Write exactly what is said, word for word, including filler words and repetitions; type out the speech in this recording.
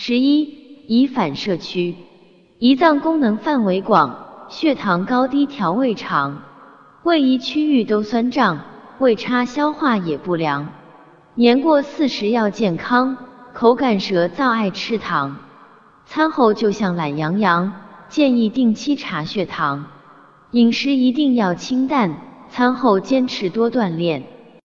十一、胰反射区，胰脏功能范围广，血糖高低调胃肠，胃胰区域都酸胀，胃差消化也不良。年过四十要健康，口干舌燥爱吃糖，餐后就像懒羊羊，建议定期查血糖。饮食一定要清淡，餐后坚持多锻炼。